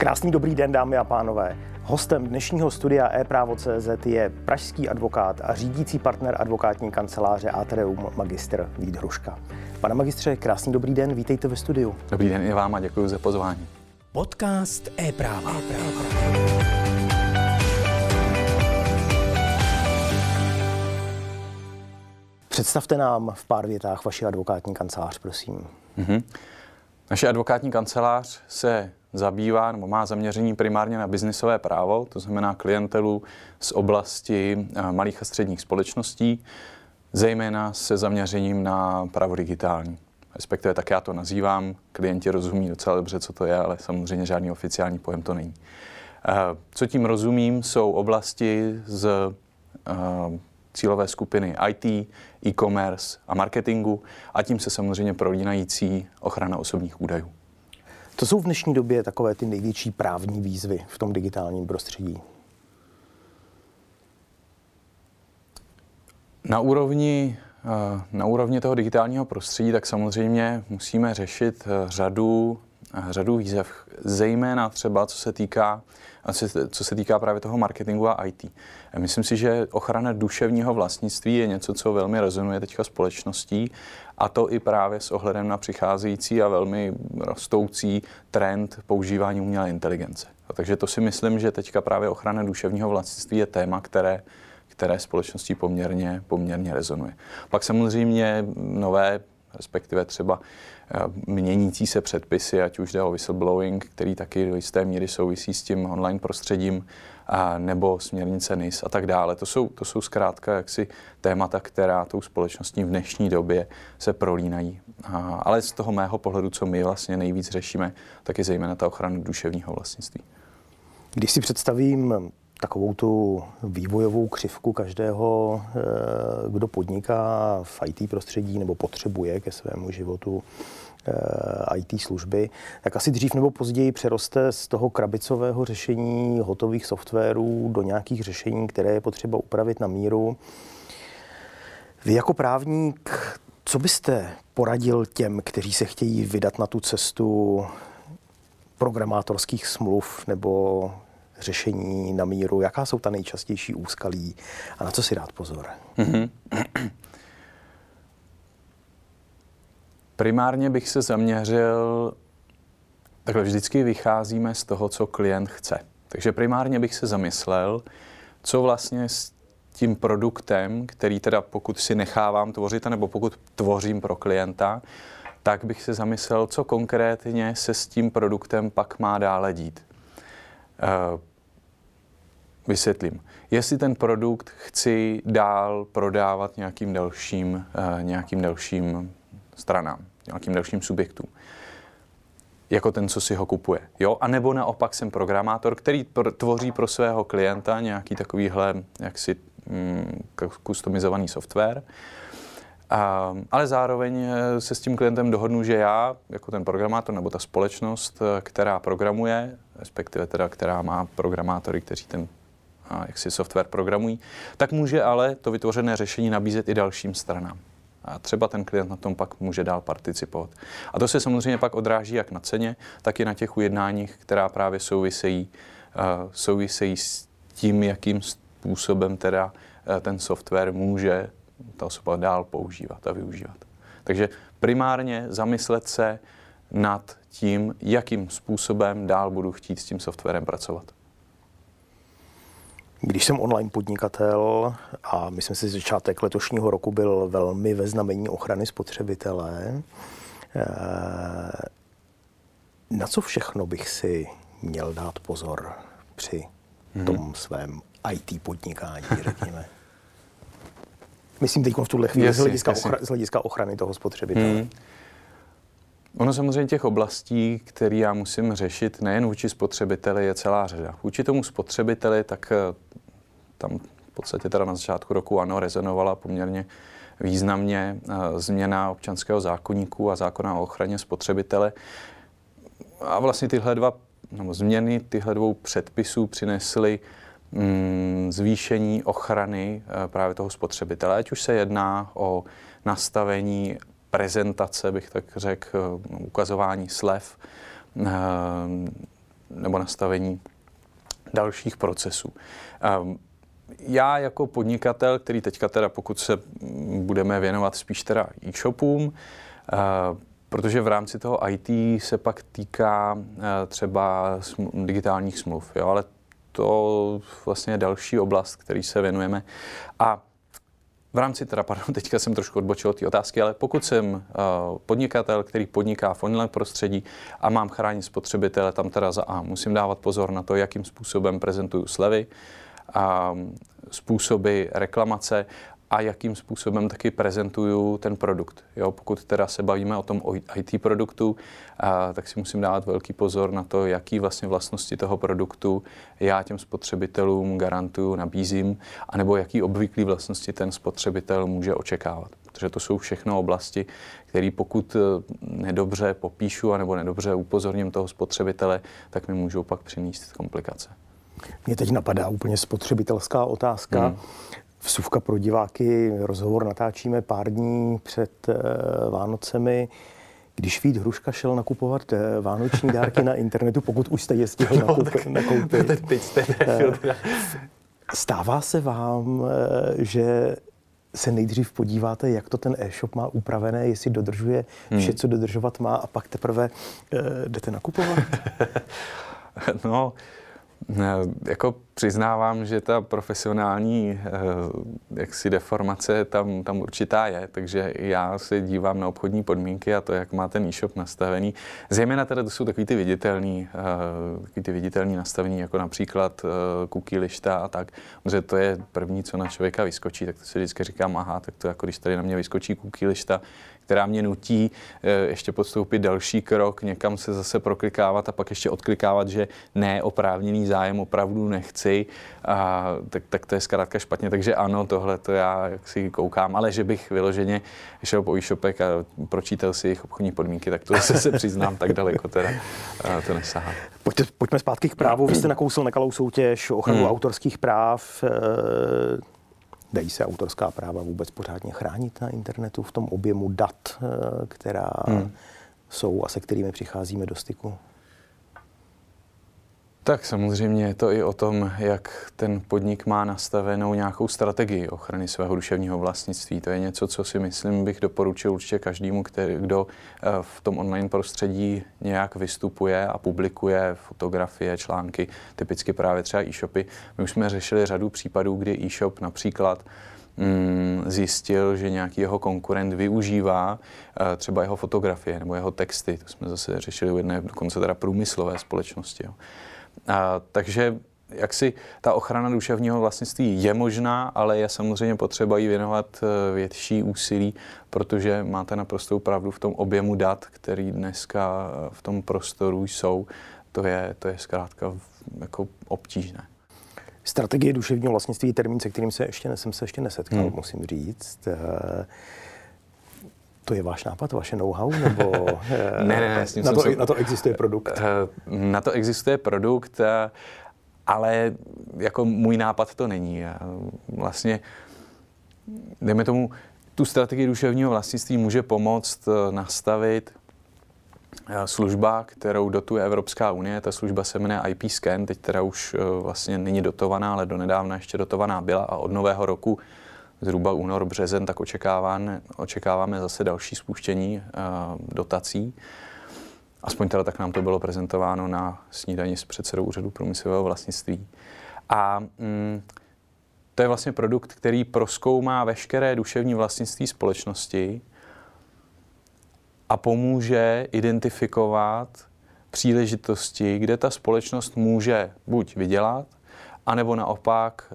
Krásný dobrý den, dámy a pánové. Hostem dnešního studia epravo.cz je pražský advokát a řídící partner advokátní kanceláře Atrium magistr Vít Hruška. Pane magistře, krásný dobrý den, vítejte ve studiu. Dobrý den i vám a děkuji za pozvání. Podcast ePráva. Představte nám v pár větách vaši advokátní kancelář, prosím. Naše advokátní kancelář se zabývá nebo má zaměření primárně na biznisové právo, to znamená klientelů z oblasti malých a středních společností, zejména se zaměřením na právo digitální. Respektive tak já to nazývám, klienti rozumí docela dobře, co to je, ale samozřejmě žádný oficiální pojem to není. Co tím rozumím, jsou oblasti z cílové skupiny IT, e-commerce a marketingu a tím se samozřejmě prolínající ochrana osobních údajů. To jsou v dnešní době takové ty největší právní výzvy v tom digitálním prostředí? Na úrovni toho digitálního prostředí tak samozřejmě musíme řešit řadu výzev, zejména třeba co se týká právě toho marketingu a IT. Myslím si, že ochrana duševního vlastnictví je něco, co velmi rezonuje teďka společností, a to i právě s ohledem na přicházející a velmi rostoucí trend používání umělé inteligence. A takže to si myslím, že teďka právě ochrana duševního vlastnictví je téma, které společností poměrně rezonuje. Pak samozřejmě nové, respektive třeba měnící se předpisy, ať už jde o whistleblowing, který taky do jisté míry souvisí s tím online prostředím, nebo směrnice NIS a tak dále. To jsou zkrátka jaksi témata, která tou společností v dnešní době se prolínají. Ale z toho mého pohledu, co my vlastně nejvíc řešíme, tak je zejména ta ochrana duševního vlastnictví. Když si představím takovou tu vývojovou křivku každého, kdo podniká v IT prostředí nebo potřebuje ke svému životu IT služby, tak asi dřív nebo později přeroste z toho krabicového řešení hotových softwarů do nějakých řešení, které je potřeba upravit na míru. Vy jako právník, co byste poradil těm, kteří se chtějí vydat na tu cestu programátorských smluv nebo řešení na míru, jaká jsou ta nejčastější úskalí a na co si dát pozor? Primárně bych se zaměřil, takhle vždycky vycházíme z toho, co klient chce. Takže primárně bych se zamyslel, co vlastně s tím produktem, který teda pokud si nechávám tvořit, nebo pokud tvořím pro klienta, tak bych se zamyslel, co konkrétně se s tím produktem pak má dále dít. Vysvětlím. Jestli ten produkt chci dál prodávat nějakým dalším stranám, nějakým dalším subjektům, jako ten, co si ho kupuje. Jo? A nebo naopak jsem programátor, který tvoří pro svého klienta nějaký takovýhle jaksi customizovaný software, ale zároveň se s tím klientem dohodnu, že já, jako ten programátor nebo ta společnost, která programuje, respektive teda, která má programátory, kteří ten jaksi software programují, tak může ale to vytvořené řešení nabízet i dalším stranám. A třeba ten klient na tom pak může dál participovat. A to se samozřejmě pak odráží jak na ceně, tak i na těch ujednáních, která právě souvisejí s tím, jakým způsobem teda ten software může ta osoba dál používat a využívat. Takže primárně zamyslet se nad tím, jakým způsobem dál budu chtít s tím softwarem pracovat. Když jsem online podnikatel, a myslím si, že začátek letošního roku byl velmi ve znamení ochrany spotřebitele, na co všechno bych si měl dát pozor při tom svém IT podnikání, řekněme? Myslím teď v tuhle chvíli z hlediska ochrany toho spotřebitele. Ono samozřejmě těch oblastí, které já musím řešit, nejen vůči spotřebiteli, je celá řada. Vůči tomu spotřebiteli, tak tam v podstatě teda na začátku roku ano, rezonovala poměrně významně změna občanského zákoníku a zákona o ochraně spotřebitele. A vlastně tyhle dvou předpisů přinesly zvýšení ochrany právě toho spotřebitele, ať už se jedná o nastavení prezentace, bych tak řekl, ukazování slev, nebo nastavení dalších procesů. Já jako podnikatel, který teďka teda, pokud se budeme věnovat spíš teda e-shopům, protože v rámci toho IT se pak týká třeba digitálních smluv, jo, ale to vlastně je další oblast, který se věnujeme. A v rámci teda, pardon, teďka jsem trošku odbočil od té otázky, ale pokud jsem podnikatel, který podniká v online prostředí a mám chránit spotřebitele, tam teda za A musím dávat pozor na to, jakým způsobem prezentuju slevy, a způsoby reklamace a jakým způsobem taky prezentuju ten produkt. Jo, pokud teda se bavíme o tom IT produktu, tak si musím dát velký pozor na to, jaký vlastně vlastnosti toho produktu já těm spotřebitelům garantuju, nabízím, anebo jaký obvyklý vlastnosti ten spotřebitel může očekávat. Protože to jsou všechno oblasti, které pokud nedobře popíšu anebo nedobře upozorním toho spotřebitele, tak mi můžou pak přinést komplikace. Mně teď napadá úplně spotřebitelská otázka. Vsuvka pro diváky, rozhovor natáčíme pár dní před Vánocemi. Když Vít Hruška šel nakupovat vánoční dárky na internetu, pokud už jste je stihli nakoupit. Stává se vám, že se nejdřív podíváte, jak to ten e-shop má upravené, jestli dodržuje vše, co dodržovat má, a pak teprve jdete nakupovat? No... Jako přiznávám, že ta profesionální jaksi deformace tam určitá je, takže já se dívám na obchodní podmínky a to, jak má ten e-shop nastavený. Zejména teda to jsou takový ty viditelný nastavení, jako například cookie lišta a tak, protože to je první, co na člověka vyskočí, tak to si vždycky říkám, aha, tak to jako když tady na mě vyskočí cookie lišta, která mě nutí ještě podstoupit další krok, někam se zase proklikávat a pak ještě odklikávat, že ne, oprávněný zájem opravdu nechci, tak to je zkrátka špatně. Takže ano, tohle to já jaksi koukám, ale že bych vyloženě šel po e-shopech a pročítal si jejich obchodní podmínky, tak to zase se přiznám, tak daleko teda to nesahá. Pojďme zpátky k právu. Vy jste nakousl nekalou soutěž, ochranu autorských práv. Dají se autorská práva vůbec pořádně chránit na internetu v tom objemu dat, která jsou a se kterými přicházíme do styku? Tak samozřejmě je to i o tom, jak ten podnik má nastavenou nějakou strategii ochrany svého duševního vlastnictví. To je něco, co si myslím, bych doporučil určitě každému, kdo v tom online prostředí nějak vystupuje a publikuje fotografie, články, typicky právě třeba e-shopy. My už jsme řešili řadu případů, kdy e-shop například zjistil, že nějaký jeho konkurent využívá třeba jeho fotografie nebo jeho texty. To jsme zase řešili u jedné dokonce teda průmyslové společnosti. Jo. Takže jaksi ta ochrana duševního vlastnictví je možná, ale je samozřejmě potřeba jí věnovat větší úsilí, protože máte naprostou pravdu v tom objemu dat, který dneska v tom prostoru jsou. To je zkrátka jako obtížné. Strategie duševního vlastnictví je termín, se kterým jsem se ještě nesetkal, musím říct. To je váš nápad, vaše know-how, nebo ne, na to existuje produkt? Na to existuje produkt, ale jako můj nápad to není. Vlastně, dejme tomu, tu strategii duševního vlastnictví může pomoct nastavit služba, kterou dotuje Evropská unie. Ta služba se jmenuje IP Scan, teď teda už vlastně není dotovaná, ale donedávna ještě dotovaná byla a od nového roku zhruba únor, březen, tak očekáváme zase další spuštění dotací. Aspoň teda tak nám to bylo prezentováno na snídani s předsedou úřadu průmyslového vlastnictví. A to je vlastně produkt, který prozkoumá veškeré duševní vlastnictví společnosti a pomůže identifikovat příležitosti, kde ta společnost může buď vydělat, anebo naopak,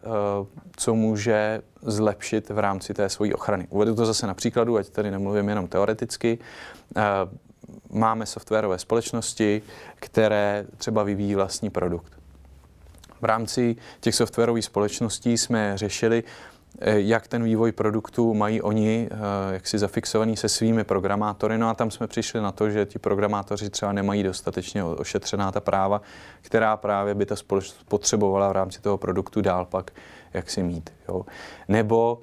co může zlepšit v rámci té svojí ochrany. Uvedu to zase na příkladu, ať tady nemluvím jenom teoreticky. Máme softwarové společnosti, které třeba vyvíjí vlastní produkt. V rámci těch softwarových společností jsme řešili, jak ten vývoj produktu mají oni jaksi zafixovaný se svými programátory. No a tam jsme přišli na to, že ti programátoři třeba nemají dostatečně ošetřená ta práva, která právě by ta společnost potřebovala v rámci toho produktu dál pak jaksi mít. Jo. Nebo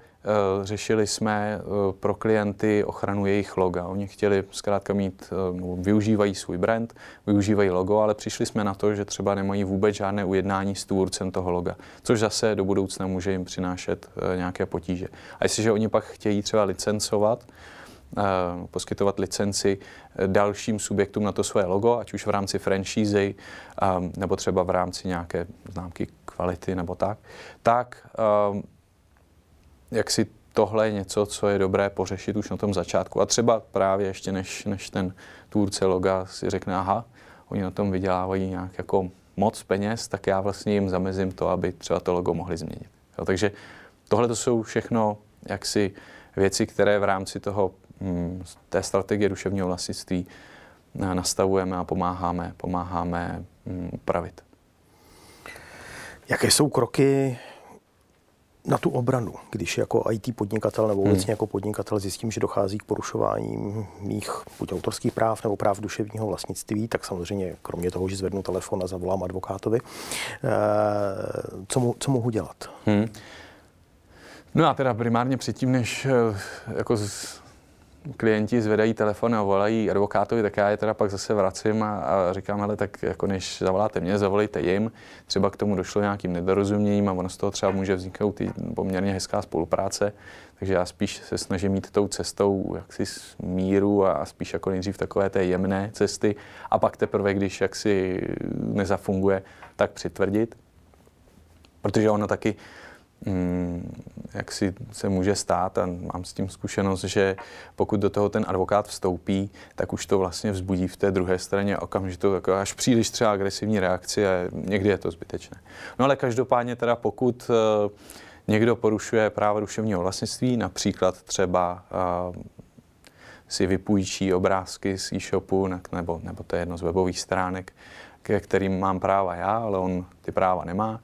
řešili jsme pro klienty ochranu jejich loga. Oni chtěli zkrátka mít, využívají svůj brand, využívají logo, ale přišli jsme na to, že třeba nemají vůbec žádné ujednání s tvůrcem toho loga, což zase do budoucna může jim přinášet nějaké potíže. A jestliže oni pak chtějí třeba licencovat, poskytovat licenci dalším subjektům na to svoje logo, ať už v rámci franšízy, nebo třeba v rámci nějaké známky kvality nebo tak, tak jak si tohle je něco, co je dobré pořešit už na tom začátku. A třeba právě ještě než ten tvůrce loga si řekne, aha, oni na tom vydělávají nějak jako moc peněz, tak já vlastně jim zamezím to, aby třeba to logo mohli změnit. Jo, takže tohle to jsou všechno jaksi věci, které v rámci toho, té strategie duševního vlastnictví nastavujeme a pomáháme upravit. Jaké jsou kroky na tu obranu, když jako IT podnikatel nebo obecně jako podnikatel zjistím, že dochází k porušování mých buď autorských práv nebo práv duševního vlastnictví, tak samozřejmě kromě toho, že zvednu telefon a zavolám advokátovi, co mohu dělat? No a teda primárně předtím, než jako klienti zvedají telefon a volají advokátovi, tak já je teda pak zase vracím a říkám, hele, tak jako než zavoláte mě, zavolejte jim, třeba k tomu došlo nějakým nedorozuměním a ono z toho třeba může vzniknout i poměrně hezká spolupráce, takže já spíš se snažím jít tou cestou jaksi míru a spíš jako nejdřív takové té jemné cesty a pak teprve, když jaksi nezafunguje, tak přitvrdit, protože ono taky jak si se může stát, a mám s tím zkušenost, že pokud do toho ten advokát vstoupí, tak už to vlastně vzbudí v té druhé straně okamžitě taková až příliš třeba agresivní reakci a někdy je to zbytečné. No ale každopádně teda pokud někdo porušuje práva duševního vlastnictví, například třeba si vypůjčí obrázky z e-shopu nebo to je jedno z webových stránek, ke kterým mám práva já, ale on ty práva nemá,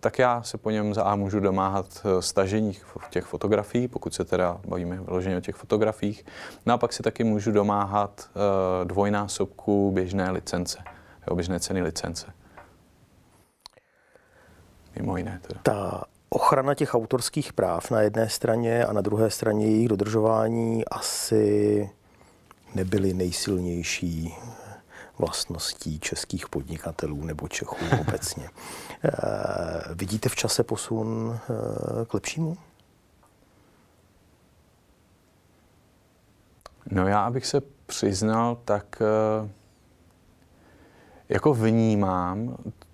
tak já se po něm můžu domáhat stažení těch fotografií, pokud se teda bavíme vyloženě o těch fotografiích. No a pak si taky můžu domáhat dvojnásobku běžné licence, běžné ceny licence. Mimo jiné teda. Ta ochrana těch autorských práv na jedné straně a na druhé straně jejich dodržování asi nebyly nejsilnější vlastností českých podnikatelů nebo Čechů obecně. Vidíte v čase posun k lepšímu? No já, abych se přiznal, tak jako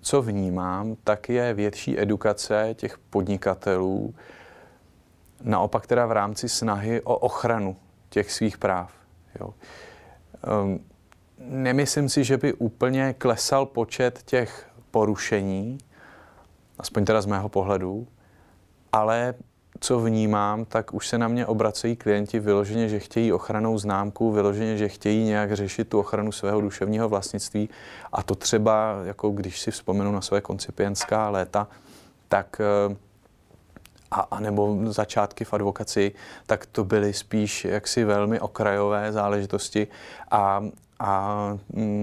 co vnímám, tak je větší edukace těch podnikatelů, naopak teda v rámci snahy o ochranu těch svých práv. Jo. Nemyslím si, že by úplně klesal počet těch porušení, aspoň teda z mého pohledu, ale co vnímám, tak už se na mě obracejí klienti vyloženě, že chtějí ochrannou známku, vyloženě, že chtějí nějak řešit tu ochranu svého duševního vlastnictví. A to třeba, jako když si vzpomenu na své koncipientská léta, tak a nebo začátky v advokaci, tak to byly spíš jaksi velmi okrajové záležitosti a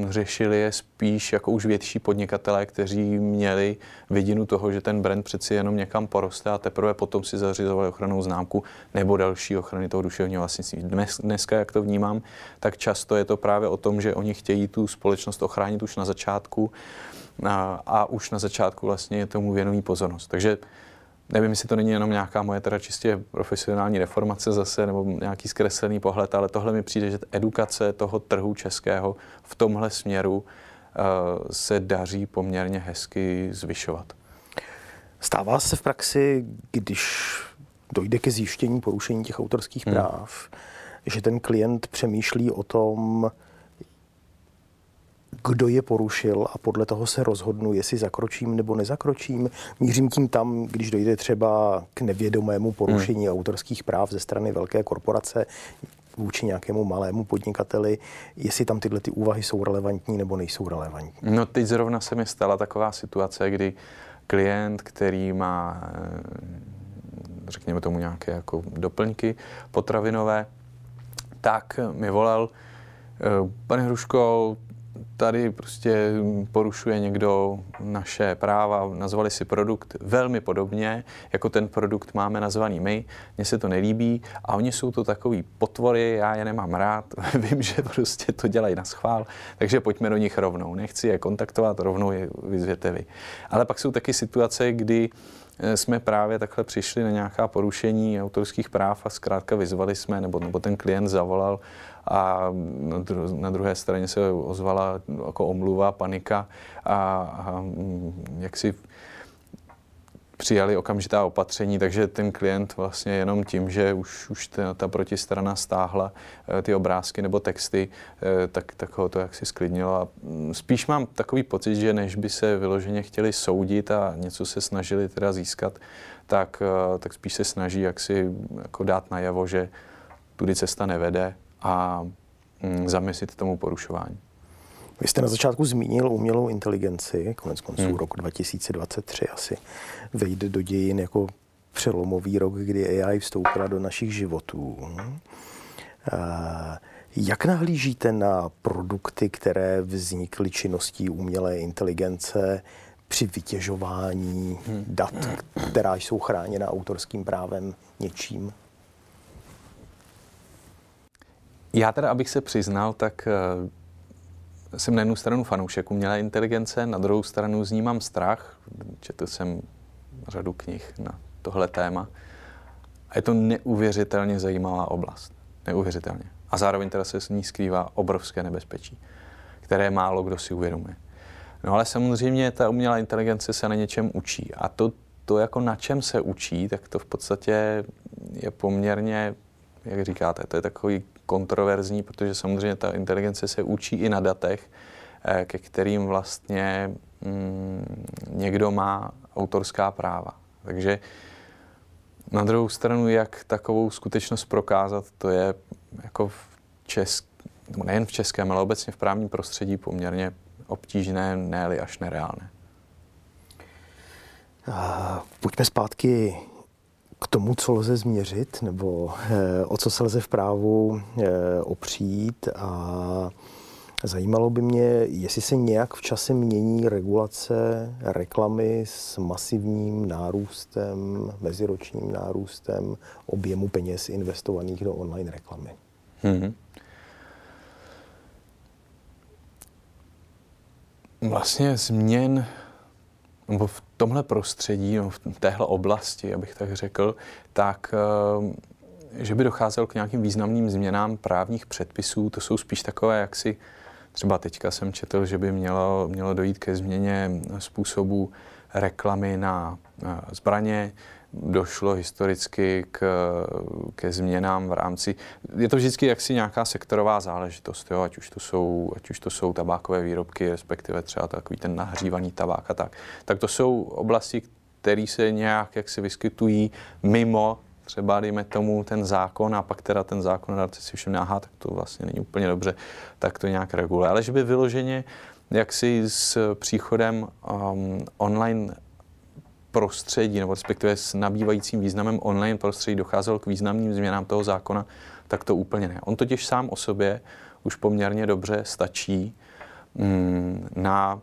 řešili je spíš jako už větší podnikatelé, kteří měli vidinu toho, že ten brand přeci jenom někam poroste a teprve potom si zařizovali ochrannou známku nebo další ochrany toho duševního vlastnictví. Dneska, jak to vnímám, tak často je to právě o tom, že oni chtějí tu společnost ochránit už na začátku a už na začátku vlastně tomu věnují pozornost. Takže nevím, jestli to není jenom nějaká moje teda čistě profesionální reformace zase, nebo nějaký zkreslený pohled, ale tohle mi přijde, že edukace toho trhu českého v tomhle směru se daří poměrně hezky zvyšovat. Stává se v praxi, když dojde ke zjištění porušení těch autorských práv, že ten klient přemýšlí o tom, kdo je porušil a podle toho se rozhodnu, jestli zakročím nebo nezakročím. Mířím tím tam, když dojde třeba k nevědomému porušení autorských práv ze strany velké korporace vůči nějakému malému podnikateli, jestli tam tyhle ty úvahy jsou relevantní nebo nejsou relevantní. No teď zrovna se mi stala taková situace, kdy klient, který má, řekněme tomu nějaké jako doplňky potravinové, tak mi volal, pane Hruško, tady prostě porušuje někdo naše práva, nazvali si produkt velmi podobně, jako ten produkt máme nazvaný my, mně se to nelíbí a oni jsou to takový potvory, já je nemám rád, vím, že prostě to dělají naschvál, takže pojďme do nich rovnou, nechci je kontaktovat, rovnou je vyzvěte vy. Ale pak jsou taky situace, kdy jsme právě takhle přišli na nějaká porušení autorských práv a zkrátka vyzvali jsme, nebo ten klient zavolal a na druhé straně se ozvala jako omluva, panika a jak si přijali okamžitá opatření, takže ten klient vlastně jenom tím, že už ta protistrana stáhla ty obrázky nebo texty, tak ho to jaksi sklidnilo. A spíš mám takový pocit, že než by se vyloženě chtěli soudit a něco se snažili teda získat, tak spíš se snaží jaksi jako dát najevo, že tudy cesta nevede a zamezit tomu porušování. Vy jste na začátku zmínil umělou inteligenci, koneckonců roku 2023 asi vejde do dějin jako přelomový rok, kdy AI vstoupila do našich životů. Jak nahlížíte na produkty, které vznikly činností umělé inteligence při vytěžování dat, která jsou chráněna autorským právem něčím? Já teda, abych se přiznal, tak jsem na jednu stranu fanoušek umělé inteligence, na druhou stranu z ní mám strach. Četl jsem řadu knih na tohle téma. A je to neuvěřitelně zajímavá oblast. Neuvěřitelně. A zároveň teda se s ní skrývá obrovské nebezpečí, které málo kdo si uvědomuje. No ale samozřejmě ta umělá inteligence se na něčem učí. A to jako na čem se učí, tak to v podstatě je poměrně, jak říkáte, to je takový kontroverzní, protože samozřejmě ta inteligence se učí i na datech, ke kterým vlastně někdo má autorská práva. Takže na druhou stranu, jak takovou skutečnost prokázat, to je jako nejen v českém, ale obecně v právním prostředí poměrně obtížné, ne-li až nereálné. Pojďme zpátky k tomu, co lze změřit, nebo o co se lze v právu opřít. A zajímalo by mě, jestli se nějak v čase mění regulace reklamy s masivním nárůstem, meziročním nárůstem objemu peněz investovaných do online reklamy. Mm-hmm. Vlastně změn nebo v tomhle prostředí, v téhle oblasti, abych tak řekl, tak, že by docházelo k nějakým významným změnám právních předpisů, to jsou spíš takové, jak si třeba teďka jsem četl, že by mělo dojít ke změně způsobu reklamy na zbraně, došlo historicky ke změnám v rámci, je to vždycky jaksi nějaká sektorová záležitost, jo? Ať už to jsou tabákové výrobky, respektive třeba takový ten nahřívaný tabák a tak. Tak to jsou oblasti, které se nějak jaksi vyskytují mimo, třeba dejme tomu ten zákon a pak teda ten zákonodárce si všimne, aha, tak to vlastně není úplně dobře, tak to nějak reguluje. Ale že by vyloženě jaksi s příchodem online prostředí, nebo respektive s nabývajícím významem online prostředí docházelo k významným změnám toho zákona, tak to úplně ne. On totiž sám o sobě už poměrně dobře stačí na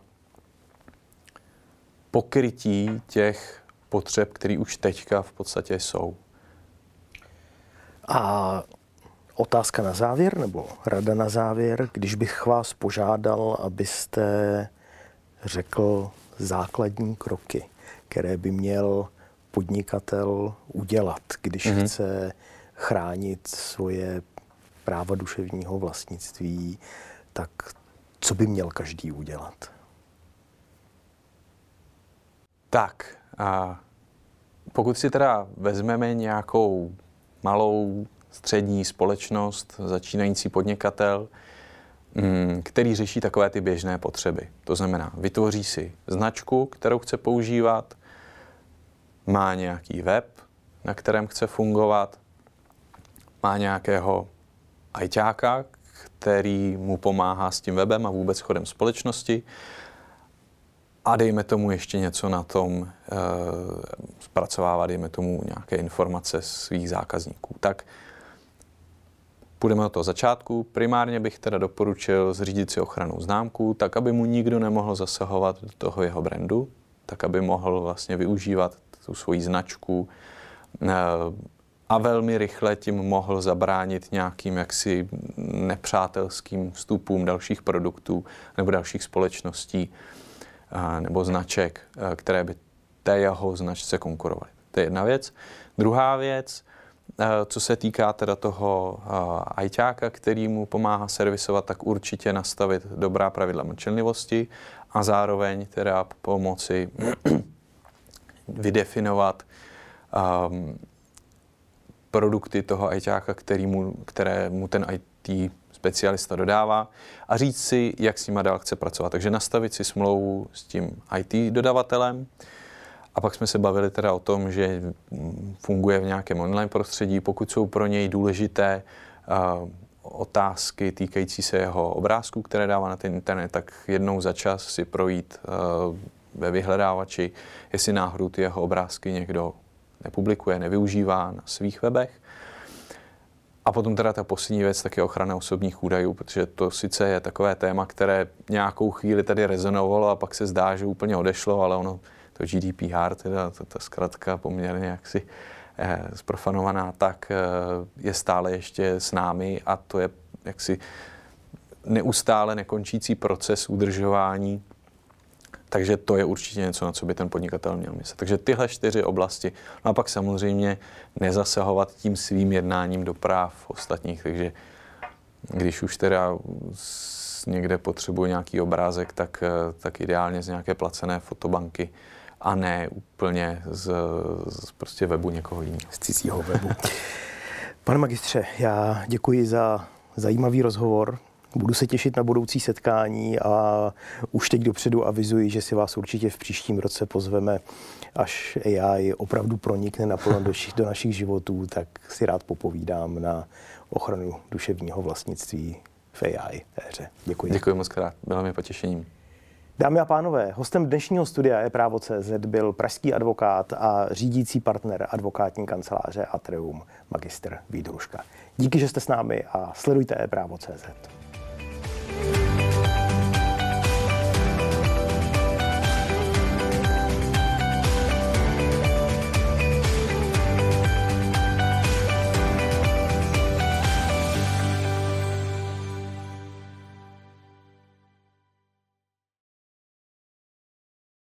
pokrytí těch potřeb, které už teďka v podstatě jsou. A otázka na závěr, nebo rada na závěr, když bych vás požádal, abyste řekl základní kroky, které by měl podnikatel udělat, když chce chránit svoje práva duševního vlastnictví, tak co by měl každý udělat? Tak, a pokud si teda vezmeme nějakou malou střední společnost, začínající podnikatel, který řeší takové ty běžné potřeby. To znamená, vytvoří si značku, kterou chce používat, má nějaký web, na kterém chce fungovat, má nějakého ajťáka, který mu pomáhá s tím webem a vůbec chodem společnosti a dejme tomu ještě něco na tom, zpracovává, dejme tomu nějaké informace svých zákazníků. Tak Půjdeme od toho začátku. Primárně bych teda doporučil zřídit si ochrannou známku, tak aby mu nikdo nemohl zasahovat do toho jeho brandu, tak aby mohl vlastně využívat tu svoji značku a velmi rychle tím mohl zabránit nějakým jaksi nepřátelským vstupům dalších produktů nebo dalších společností nebo značek, které by té jeho značce konkurovaly. To je jedna věc. Druhá věc, co se týká teda toho ajťáka, který mu pomáhá servisovat, tak určitě nastavit dobrá pravidla mlčenlivosti a zároveň teda pomoci vydefinovat produkty toho ajťáka, které mu ten IT specialista dodává a říct si, jak s nima dál chce pracovat. Takže nastavit si smlouvu s tím IT dodavatelem. A pak jsme se bavili teda o tom, že funguje v nějakém online prostředí, pokud jsou pro něj důležité otázky týkající se jeho obrázků, které dává na ten internet, tak jednou za čas si projít ve vyhledávači, jestli náhodou ty jeho obrázky někdo nepublikuje, nevyužívá na svých webech. A potom teda ta poslední věc, tak je ochrana osobních údajů, protože to sice je takové téma, které nějakou chvíli tady rezonovalo a pak se zdá, že úplně odešlo, ale ono to GDPR, teda ta zkratka poměrně jaksi zprofanovaná, tak je stále ještě s námi a to je jaksi neustále nekončící proces udržování. Takže to je určitě něco, na co by ten podnikatel měl myslet. Takže tyhle 4 oblasti. No a pak samozřejmě nezasahovat tím svým jednáním do práv ostatních. Takže když už teda někde potřebuje nějaký obrázek, tak ideálně z nějaké placené fotobanky a ne úplně z prostě webu někoho jiného. Z cizího webu. Pane magistře, já děkuji za zajímavý rozhovor. Budu se těšit na budoucí setkání a už teď dopředu avizuji, že si vás určitě v příštím roce pozveme, až AI opravdu pronikne naplno do našich životů, tak si rád popovídám na ochranu duševního vlastnictví v AI éře. Děkuji. Děkuji moc krát, bylo mi potěšením. Dámy a pánové, hostem dnešního studia epravo.cz byl pražský advokát a řídící partner advokátní kanceláře Atrium, magistr Vít Hruška. Díky, že jste s námi a sledujte epravo.cz.